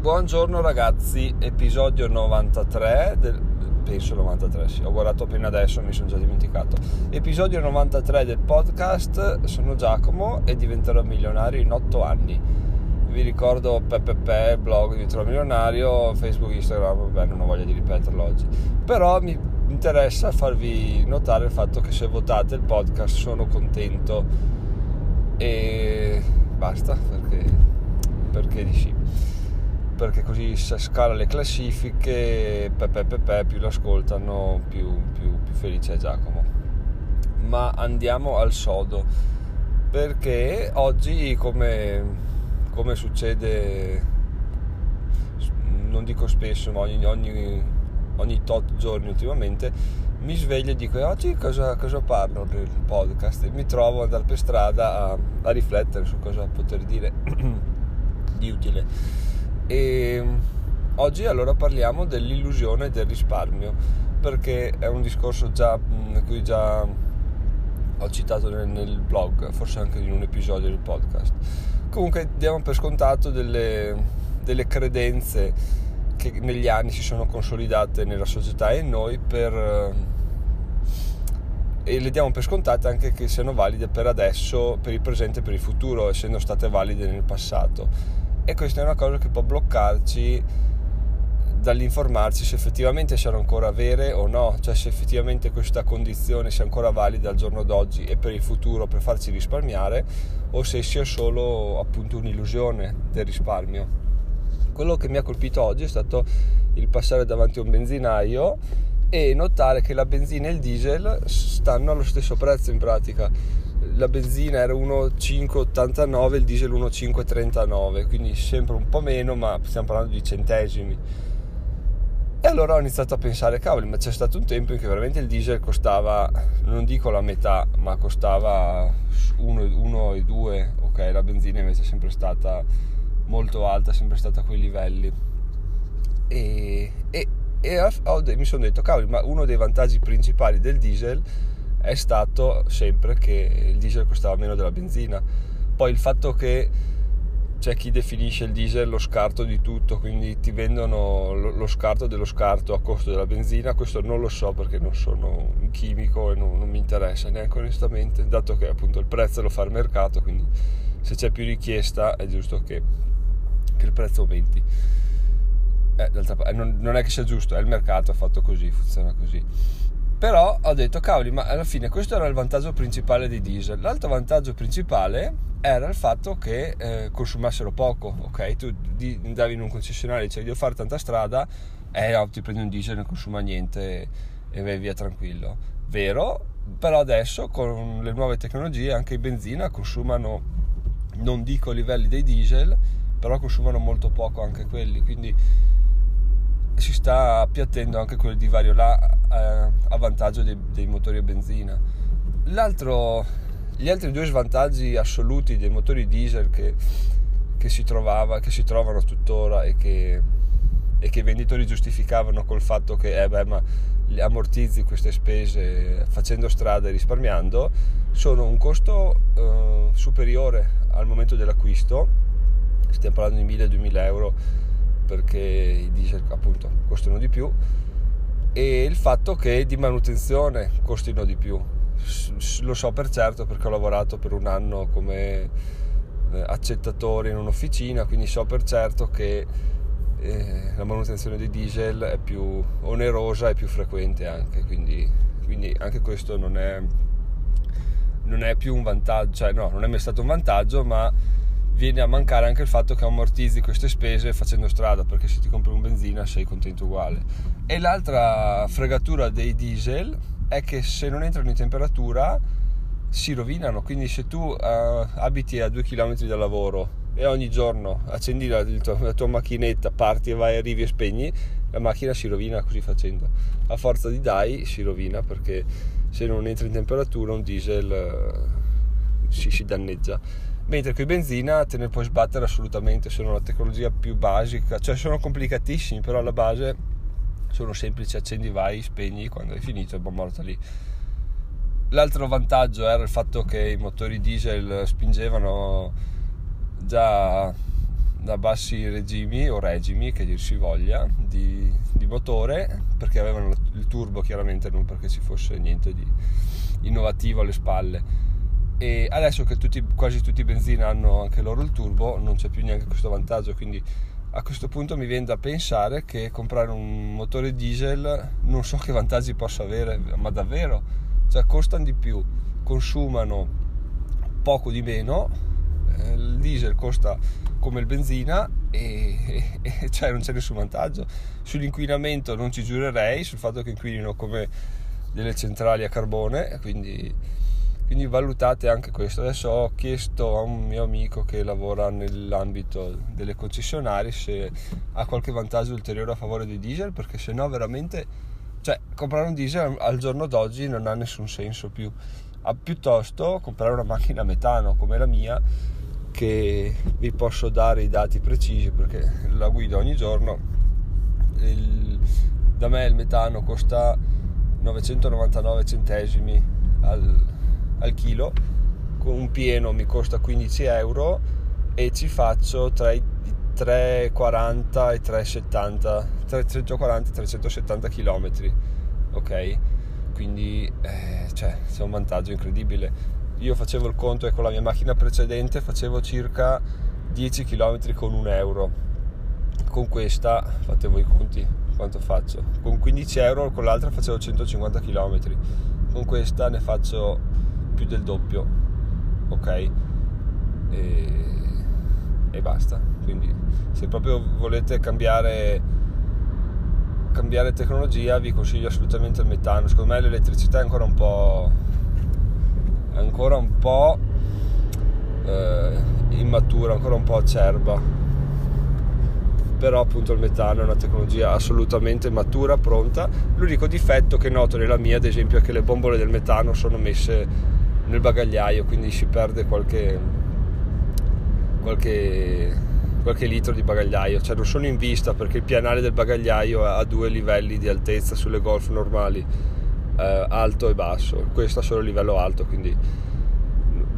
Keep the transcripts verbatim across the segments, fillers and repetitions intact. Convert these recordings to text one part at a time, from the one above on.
Buongiorno ragazzi, episodio novantatré del, penso novantatré, sì, ho guardato appena adesso, mi sono già dimenticato. Episodio novantatré del podcast. Sono Giacomo e diventerò milionario in otto anni. Vi ricordo Pepepe, blog diventerò milionario, Facebook, Instagram, vabbè, non ho voglia di ripeterlo oggi. Però mi interessa farvi notare il fatto che se votate il podcast sono contento e basta, perché, perché di sì. Perché così si scala le classifiche, pepe pepe, più lo ascoltano, più, più, più felice è Giacomo. Ma andiamo al sodo, perché oggi, come, come succede, non dico spesso, ma ogni, ogni, ogni tot giorni ultimamente, mi sveglio e dico: oggi cosa, cosa parlo nel podcast? E mi trovo ad andare per strada a, a riflettere su cosa poter dire di utile. E oggi allora parliamo dell'illusione del risparmio, perché è un discorso già cui già ho citato nel, nel blog, forse anche in un episodio del podcast. Comunque diamo per scontato delle, delle credenze che negli anni si sono consolidate nella società e in noi per, e le diamo per scontate anche che siano valide per adesso, per il presente e per il futuro, essendo state valide nel passato. E questa è una cosa che può bloccarci dall'informarci se effettivamente sarà ancora vere o no, cioè se effettivamente questa condizione sia ancora valida al giorno d'oggi e per il futuro per farci risparmiare, o se sia solo appunto un'illusione del risparmio. Quello che mi ha colpito oggi è stato il passare davanti a un benzinaio e notare che la benzina e il diesel stanno allo stesso prezzo in pratica. La benzina era uno virgola cinquecentottantanove, il diesel uno virgola cinquecentotrentanove, quindi sempre un po' meno, ma stiamo parlando di centesimi. E allora ho iniziato a pensare: cavoli, ma c'è stato un tempo in cui veramente il diesel costava, non dico la metà, ma costava uno virgola due, ok, la benzina invece è sempre stata molto alta, sempre stata a quei livelli. E, e, e ho, mi sono detto: cavoli, ma uno dei vantaggi principali del diesel è stato sempre che il diesel costava meno della benzina. Poi il fatto che c'è chi definisce il diesel lo scarto di tutto, quindi ti vendono lo scarto dello scarto a costo della benzina, questo non lo so perché non sono un chimico e non, non mi interessa neanche onestamente, dato che appunto il prezzo lo fa il mercato, quindi se c'è più richiesta è giusto che, che il prezzo aumenti. Eh, d'altra parte, non, non è che sia giusto, è il mercato, è fatto così, funziona così. Però ho detto: cavoli, ma alla fine questo era il vantaggio principale dei diesel. L'altro vantaggio principale era il fatto che eh, consumassero poco, ok? Tu di, andavi in un concessionario e dicevi: devo fare tanta strada, e eh, oh, ti prendi un diesel, non consuma niente e vai via tranquillo. Vero, però adesso con le nuove tecnologie anche i benzina consumano, non dico i livelli dei diesel, però consumano molto poco anche quelli, quindi si sta appiattendo anche quel divario là eh, a vantaggio dei, dei motori a benzina. L'altro, gli altri due svantaggi assoluti dei motori diesel che, che si trovava, che si trovano tuttora e che, e che i venditori giustificavano col fatto che eh beh, ma ammortizzi queste spese facendo strada e risparmiando, sono un costo eh, superiore al momento dell'acquisto, stiamo parlando di mille-duemila euro perché i diesel appunto costano di più, e il fatto che di manutenzione costino di più. Lo so per certo perché ho lavorato per un anno come accettatore in un'officina, quindi so per certo che eh, la manutenzione dei diesel è più onerosa e più frequente anche, quindi, quindi anche questo non è, non è più un vantaggio, cioè no, non è mai stato un vantaggio, ma viene a mancare anche il fatto che ammortizzi queste spese facendo strada, perché se ti compri un benzina sei contento uguale. E l'altra fregatura dei diesel è che se non entrano in temperatura si rovinano, quindi se tu uh, abiti a due chilometri dal lavoro e ogni giorno accendi la, la, tua, la tua macchinetta, parti e vai, arrivi e spegni, la macchina si rovina così facendo, a forza di dai si rovina, perché se non entra in temperatura un diesel uh, si, si danneggia. Mentre con i benzina te ne puoi sbattere assolutamente, sono la tecnologia più basica, cioè sono complicatissimi, però alla base sono semplici, accendi, vai, spegni, quando hai finito è morta lì. L'altro vantaggio era il fatto che i motori diesel spingevano già da bassi regimi o regimi che dir si voglia di, di motore, perché avevano il turbo chiaramente, non perché ci fosse niente di innovativo alle spalle. E adesso che tutti, quasi tutti i benzina hanno anche loro il turbo, non c'è più neanche questo vantaggio, quindi a questo punto mi viene da pensare che comprare un motore diesel non so che vantaggi possa avere, ma davvero, cioè costano di più, consumano poco di meno, eh, il diesel costa come il benzina e, e, e cioè non c'è nessun vantaggio. Sull'inquinamento non ci giurerei, sul fatto che inquinino come delle centrali a carbone, quindi, quindi valutate anche questo. Adesso ho chiesto a un mio amico che lavora nell'ambito delle concessionarie se ha qualche vantaggio ulteriore a favore dei diesel, perché se no veramente, cioè, comprare un diesel al giorno d'oggi non ha nessun senso più. A piuttosto comprare una macchina a metano come la mia, che vi posso dare i dati precisi perché la guido ogni giorno, il, da me il metano costa novecentonovantanove centesimi al al chilo, con un pieno mi costa quindici euro e ci faccio tra i tre quaranta e i tre settanta, trecentoquaranta e trecentosettanta km, ok? Quindi eh, cioè, c'è un vantaggio incredibile. Io facevo il conto e con la mia macchina precedente facevo circa dieci chilometri con un euro, con questa fate voi i conti quanto faccio, con quindici euro con l'altra facevo centocinquanta chilometri, con questa ne faccio più del doppio, ok? E, e basta. Quindi se proprio volete cambiare cambiare tecnologia vi consiglio assolutamente il metano. Secondo me l'elettricità è ancora un po' ancora un po' eh, immatura, ancora un po' acerba, però appunto il metano è una tecnologia assolutamente matura, pronta. L'unico difetto che noto nella mia, ad esempio, è che le bombole del metano sono messe nel bagagliaio, quindi si perde qualche qualche qualche litro di bagagliaio, cioè non sono in vista perché il pianale del bagagliaio ha due livelli di altezza sulle Golf normali, eh, alto e basso. Questo ha solo il livello alto, quindi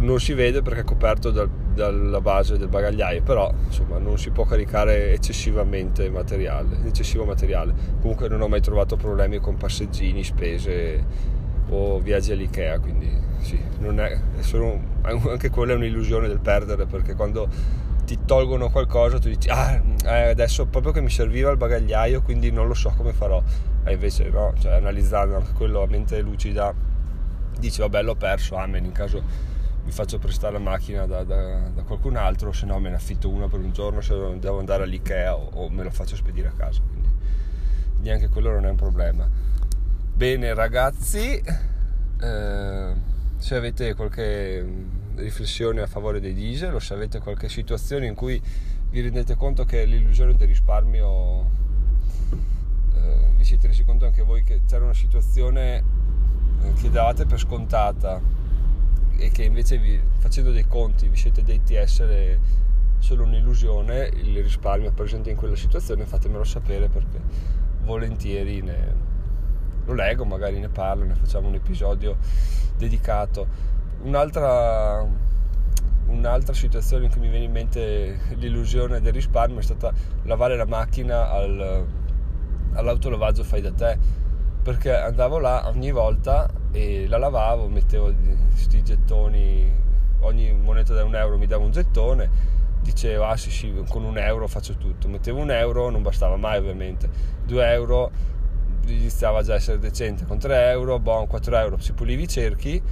non si vede perché è coperto dal, dalla base del bagagliaio, però insomma non si può caricare eccessivamente materiale, eccessivo materiale. Comunque non ho mai trovato problemi con passeggini, spese o viaggi all'Ikea, quindi sì, non è, è solo, anche quella è un'illusione del perdere, perché quando ti tolgono qualcosa tu dici ah adesso proprio che mi serviva il bagagliaio, quindi non lo so come farò, e invece no, cioè analizzando anche quello a mente lucida dici vabbè l'ho perso, amen, in caso mi faccio prestare la macchina da, da, da qualcun altro, se no me ne affitto una per un giorno se devo andare all'Ikea o, o me lo faccio spedire a casa, quindi neanche quello non è un problema. Bene ragazzi, eh, se avete qualche riflessione a favore dei diesel o se avete qualche situazione in cui vi rendete conto che l'illusione del risparmio, eh, vi siete resi conto anche voi che c'era una situazione che davate per scontata e che invece vi, facendo dei conti vi siete detti essere solo un'illusione, il risparmio presente in quella situazione, fatemelo sapere perché volentieri ne... lo leggo, magari ne parlo, ne facciamo un episodio dedicato. Un'altra, un'altra situazione in cui mi viene in mente l'illusione del risparmio è stata lavare la macchina al, all'autolavaggio fai da te, perché andavo là ogni volta e la lavavo, mettevo questi gettoni, ogni moneta da un euro mi dava un gettone, dicevo ah sì sì con un euro faccio tutto, mettevo un euro, non bastava mai ovviamente, due euro iniziava già a essere decente, con tre euro buon, quattro euro si pulivi i cerchi,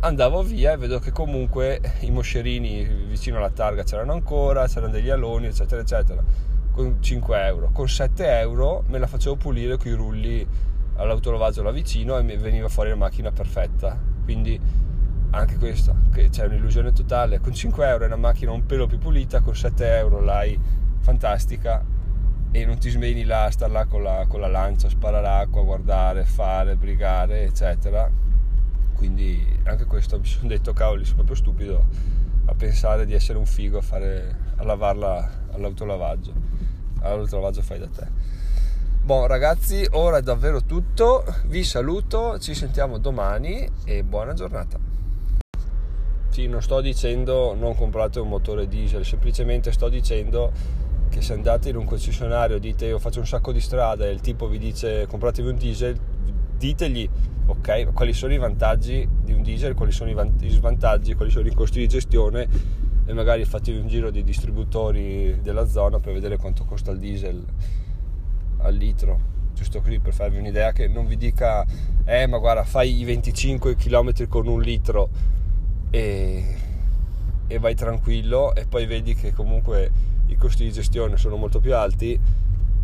andavo via e vedo che comunque i moscerini vicino alla targa c'erano ancora, c'erano degli aloni eccetera eccetera, con cinque euro, con sette euro me la facevo pulire con i rulli all'autolavaggio là vicino e mi veniva fuori la macchina perfetta. Quindi anche questa, che c'è un'illusione totale, con cinque euro è una macchina un pelo più pulita, con sette euro l'hai fantastica e non ti smeni là a star là con la, con la lancia, sparare acqua, guardare, fare, brigare eccetera. Quindi anche questo mi sono detto cavoli, sono proprio stupido a pensare di essere un figo a, fare, a lavarla all'autolavaggio all'autolavaggio fai da te. Bon ragazzi, ora è davvero tutto, vi saluto, ci sentiamo domani e buona giornata. Sì, non sto dicendo non comprate un motore diesel, semplicemente sto dicendo che se andate in un concessionario e dite io faccio un sacco di strada e il tipo vi dice compratevi un diesel, ditegli ok, quali sono i vantaggi di un diesel, quali sono i, van- i svantaggi, quali sono i costi di gestione, e magari fatevi un giro dei distributori della zona per vedere quanto costa il diesel al litro, giusto così per farvi un'idea, che non vi dica eh ma guarda fai i venticinque chilometri con un litro e, e vai tranquillo e poi vedi che comunque i costi di gestione sono molto più alti,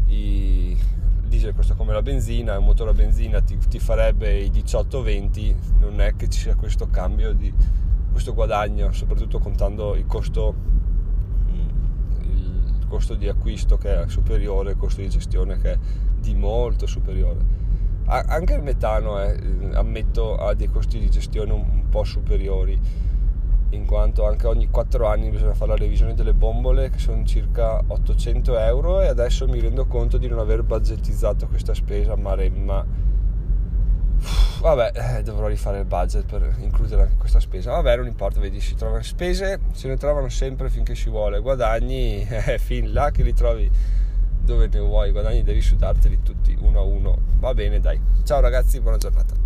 i diesel costa come la benzina, un motore a benzina ti, ti farebbe i diciotto venti, non è che ci sia questo cambio di questo guadagno, soprattutto contando il costo, il costo di acquisto che è superiore, il costo di gestione che è di molto superiore. Anche il metano è, ammetto, ha dei costi di gestione un po' superiori, in quanto anche ogni quattro anni bisogna fare la revisione delle bombole, che sono circa ottocento euro, e adesso mi rendo conto di non aver budgetizzato questa spesa, maremma. Uff, vabbè, dovrò rifare il budget per includere anche questa spesa, vabbè non importa, vedi, si trovano spese, se ne trovano sempre finché si vuole, guadagni eh, fin là che li trovi dove ne vuoi, guadagni devi sudarteli tutti uno a uno, va bene dai, ciao ragazzi, buona giornata.